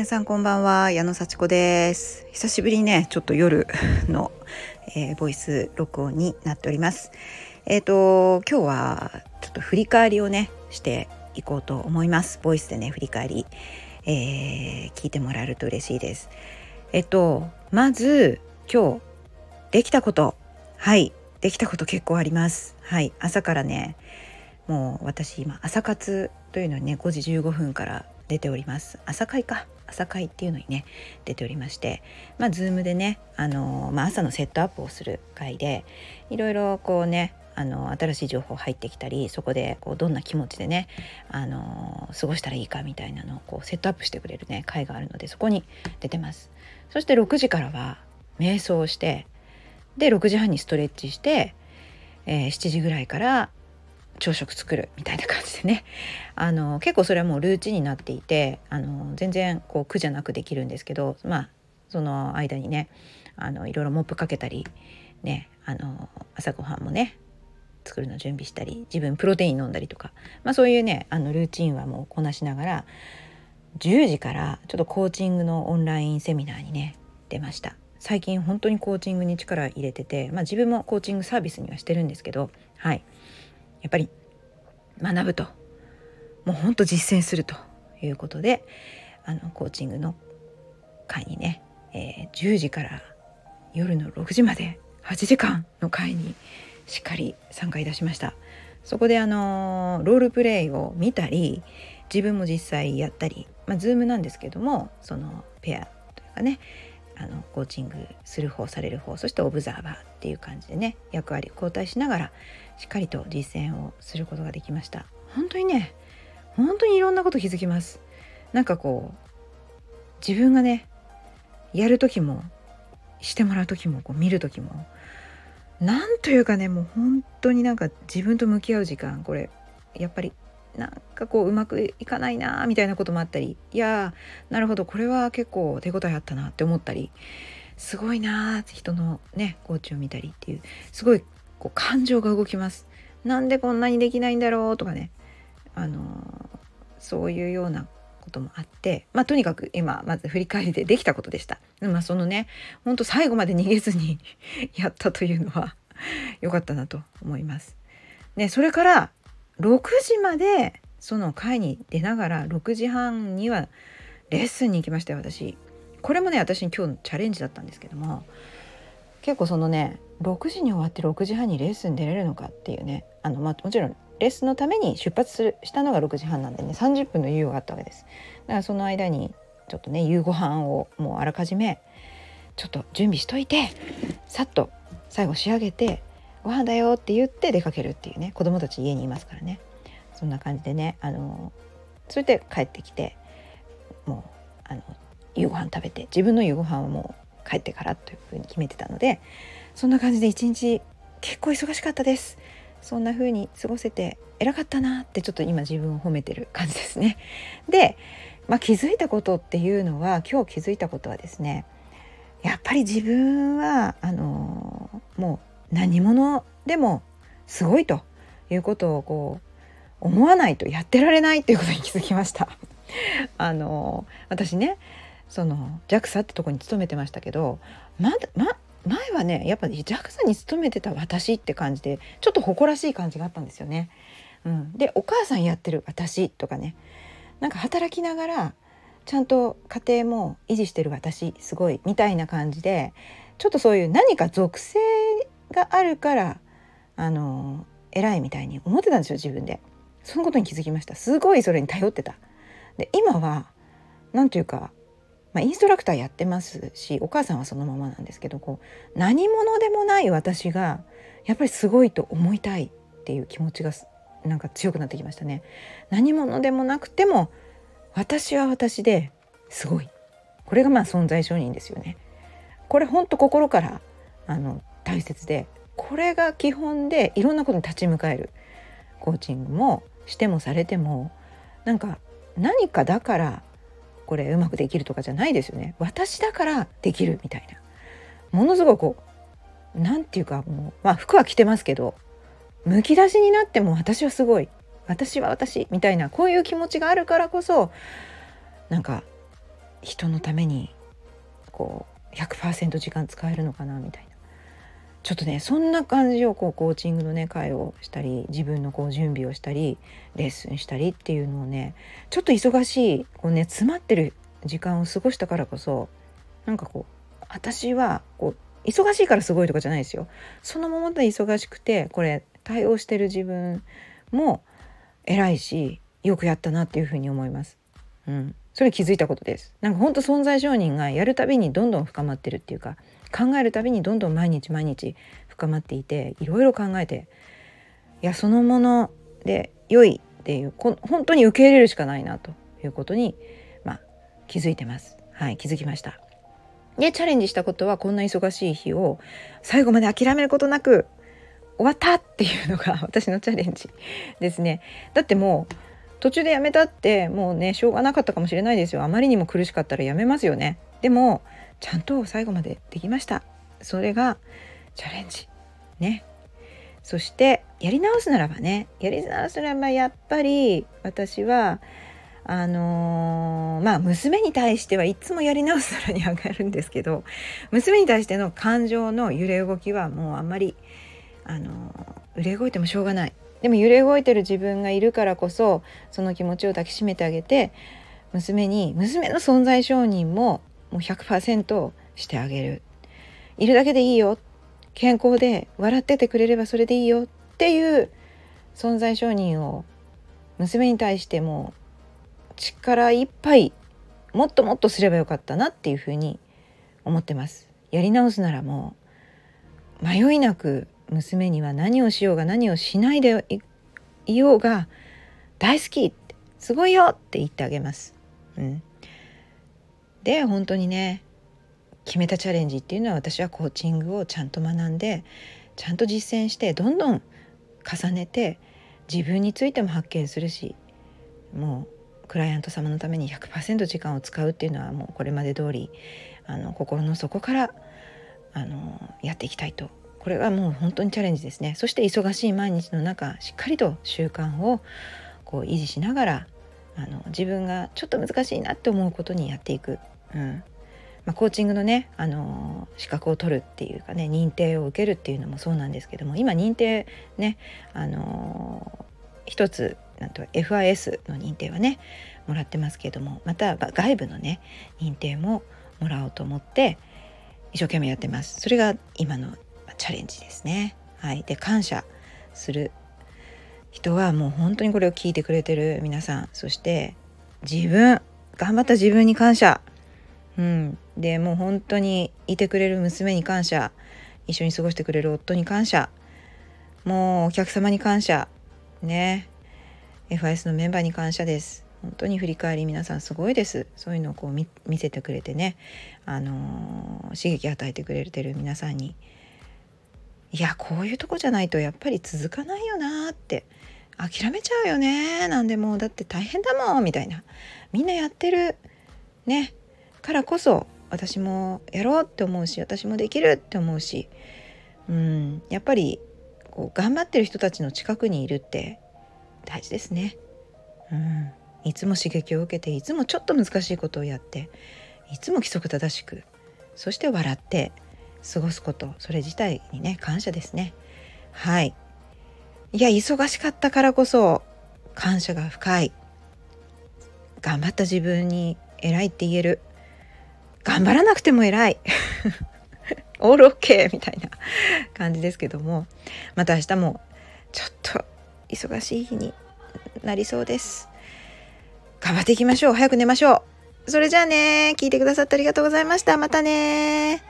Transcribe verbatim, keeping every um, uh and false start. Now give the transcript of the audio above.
皆さんこんばんは、矢野幸子です。久しぶりにね、ちょっと夜の、えー、ボイス録音になっております。えっと今日はちょっと振り返りをねしていこうと思います。ボイスでね振り返り、えー、聞いてもらえると嬉しいです。えっとまず今日できたこと、はいできたこと結構あります。はい朝からね、もう私今朝活というのにねごじじゅうごふんから出ております。朝会か朝会っていうのにね出ておりまして、まあ、Zoom でね、あのーまあ、朝のセットアップをする会で、いろいろこうね、あのー、新しい情報入ってきたり、そこでこうどんな気持ちでね、あのー、過ごしたらいいかみたいなのをこうセットアップしてくれるね会があるので、そこに出てます。そしてろくじからは瞑想をして、でろくじはんにストレッチして、えー、しちじぐらいから朝食作るみたいな感じでね、あの結構それはもうルーチンになっていて、あの全然こう苦じゃなくできるんですけど、まあその間にね、あのいろいろモップかけたりね、あの朝ごはんもね作るの準備したり、自分プロテイン飲んだりとか、まあ、そういうね、あのルーチンはもうこなしながら、じゅうじからちょっとコーチングのオンラインセミナーにね出ました。最近本当にコーチングに力入れてて、まあ、自分もコーチングサービスにはしてるんですけど、はいやっぱり学ぶと、もうほんと実践するということで、あのコーチングの会にね、えー、じゅうじから夜のろくじまではちじかんの会にしっかり参加いたしました。そこであのー、ロールプレイを見たり、自分も実際やったり、まあ、Zoom なんですけども、そのペアというかね、あのコーチングする方、される方、そしてオブザーバーっていう感じでね、役割交代しながらしっかりと実践をすることができました。本当にね、本当にいろんなこと気づきます。なんかこう自分がねやる時もしてもらう時もこう見る時も、なんというかね、もう本当になんか自分と向き合う時間、これやっぱりなんかこううまくいかないなみたいなこともあったり、いやなるほどこれは結構手応えあったなって思ったり、すごいな人のねコーチを見たりっていう、すごいこう感情が動きます。なんでこんなにできないんだろうとかね、あのー、そういうようなこともあって、まあ、とにかく今まず振り返りでできたことでした。まあ、そのね本当最後まで逃げずにやったというのは良かったなと思います。ね、それからろくじまでその会に出ながら、ろくじはんにはレッスンに行きましたよ私。これもね私今日のチャレンジだったんですけども、結構そのねろくじに終わってろくじはんにレッスン出れるのかっていうね、あの、まあ、もちろんレッスンのために出発するしたのがろくじはんなんでね、さんじゅっぷんの猶予があったわけです。だからその間にちょっとね夕ご飯をもうあらかじめちょっと準備しといて、さっと最後仕上げてご飯だよって言って出かけるっていうね、子供たち家にいますからね、そんな感じでね、あのそれで帰ってきて、もうあの夕ご飯食べて、自分の夕ご飯はもう帰ってからというふうに決めてたので、そんな感じで一日結構忙しかったです。そんな風に過ごせて偉かったなって、ちょっと今自分を褒めてる感じですね。で、まあ、気づいたことっていうのは、今日気づいたことはですね、やっぱり自分はあのもう何者でもすごいということをこう思わないとやってられないということに気づきました。あの私ね、その ジャクサ ってとこに勤めてましたけど、まだ、ま、前はねやっぱり ジャクサ に勤めてた私って感じで、ちょっと誇らしい感じがあったんですよね。うん、でお母さんやってる私とかね、なんか働きながらちゃんと家庭も維持してる私すごいみたいな感じで、ちょっとそういう何か属性があるからあの偉いみたいに思ってたんですよ自分で。そのことに気づきました。すごいそれに頼ってた。で今はなんというか、まあ、インストラクターやってますし、お母さんはそのままなんですけど、こう何者でもない私がやっぱりすごいと思いたいっていう気持ちがなんか強くなってきましたね。何者でもなくても私は私ですごい、これがまあ存在承認ですよね。これ本当心からあの大切で、これが基本でいろんなことに立ち向かえる。コーチングもしてもされても、なんか何かだからこれうまくできるとかじゃないですよね。私だからできるみたいな、ものすごいこうなんていうか、もうまあ服は着てますけど、むき出しになっても私はすごい、私は私みたいな、こういう気持ちがあるからこそ、なんか人のためにこう ひゃくパーセント 時間使えるのかなみたいな、ちょっとねそんな感じをこうコーチングのね会をしたり、自分のこう準備をしたりレッスンしたりっていうのをね、ちょっと忙しいこうね詰まってる時間を過ごしたからこそ、なんかこう私はこう忙しいからすごいとかじゃないですよ。そのままで忙しくてこれ対応してる自分も偉いしよくやったなっていうふうに思います。うん、それ気づいたことです。なんか本当存在承認がやるたびにどんどん深まってるっていうか、考えるたびにどんどん毎日毎日深まっていて、いろいろ考えて、いやそのもので良いっていう、こ本当に受け入れるしかないなということに、まあ、気づいてます。はい、気づきました。でチャレンジしたことは、こんな忙しい日を最後まで諦めることなく終わったっていうのが私のチャレンジですね。だってもう途中でやめたってもうねしょうがなかったかもしれないですよ。あまりにも苦しかったらやめますよね。でもちゃんと最後までできました。それがチャレンジね。そしてやり直すならばねやり直すならばやっぱり私はあのー、まあ娘に対してはいつもやり直すならに上がるんですけど、娘に対しての感情の揺れ動きはもうあんまりあのー、揺れ動いてもしょうがない。でも揺れ動いてる自分がいるからこそ、その気持ちを抱きしめてあげて、娘に娘の存在承認ももう ひゃくパーセント してあげる。いるだけでいいよ、健康で笑っててくれればそれでいいよっていう存在承認を娘に対しても力いっぱいもっともっとすればよかったなっていうふうに思ってます。やり直すならもう迷いなく娘には何をしようが何をしないでいようが大好きってすごいよって言ってあげます。うん、で本当にね決めたチャレンジっていうのは、私はコーチングをちゃんと学んでちゃんと実践してどんどん重ねて自分についても発見するし、もうクライアント様のために ひゃくパーセント 時間を使うっていうのはもうこれまで通りあの心の底からあのやっていきたいと、これはもう本当にチャレンジですね。そして忙しい毎日の中しっかりと習慣をこう維持しながら、あの自分がちょっと難しいなって思うことにやっていく、うんまあ、コーチングのね、あのー、資格を取るっていうかね、認定を受けるっていうのもそうなんですけども、今認定ね、あのー、一つなんと エフアイエス の認定はねもらってますけども、また外部のね認定ももらおうと思って一生懸命やってます。それが今のチャレンジですね。はい、で感謝する人はもう本当にこれを聞いてくれてる皆さん、そして自分頑張った自分に感謝、うん、でもう本当にいてくれる娘に感謝、一緒に過ごしてくれる夫に感謝、もうお客様に感謝ね、 エフアイエス のメンバーに感謝です。本当に振り返り皆さんすごいです。そういうのをこう 見, 見せてくれてね、あのー、刺激与えてくれてる皆さんに、いやこういうとこじゃないとやっぱり続かないよなって、諦めちゃうよね、なんでもうだって大変だもんみたいな、みんなやってるねからこそ私もやろうって思うし、私もできるって思うし、うんやっぱりこう頑張ってる人たちの近くにいるって大事ですね。うんいつも刺激を受けて、いつもちょっと難しいことをやって、いつも規則正しく、そして笑って過ごすこと、それ自体にね感謝ですね。はい、いや忙しかったからこそ感謝が深い、頑張った自分に偉いって言える、頑張らなくても偉いオールオッケーみたいな感じですけども、また明日もちょっと忙しい日になりそうです。頑張っていきましょう。早く寝ましょう。それじゃあね、聞いてくださってありがとうございました。またね。